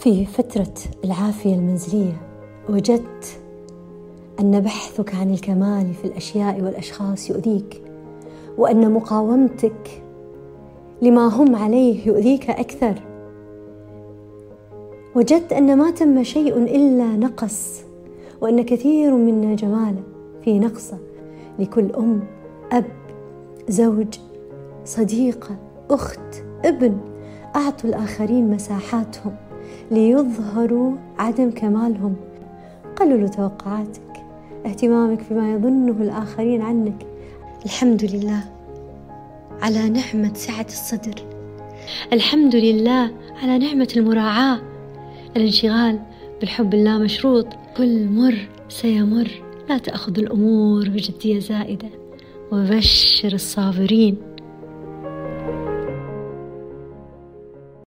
في فترة العافية المنزلية وجدت أن بحثك عن الكمال في الأشياء والأشخاص يؤذيك، وأن مقاومتك لما هم عليه يؤذيك أكثر. وجدت أن ما تم شيء إلا نقص، وأن كثير منا جماله في نقصه. لكل أم، أب، زوج، صديقة، أخت، ابن، أعطوا الآخرين مساحاتهم ليظهروا عدم كمالهم. قللوا توقعاتك، اهتمامك بما يظنه الآخرين عنك. الحمد لله على نعمة سعة الصدر، الحمد لله على نعمة المراعاة، الانشغال بالحب اللامشروط. كل مر سيمر، لا تأخذ الأمور بجدية زائدة، وبشر الصابرين.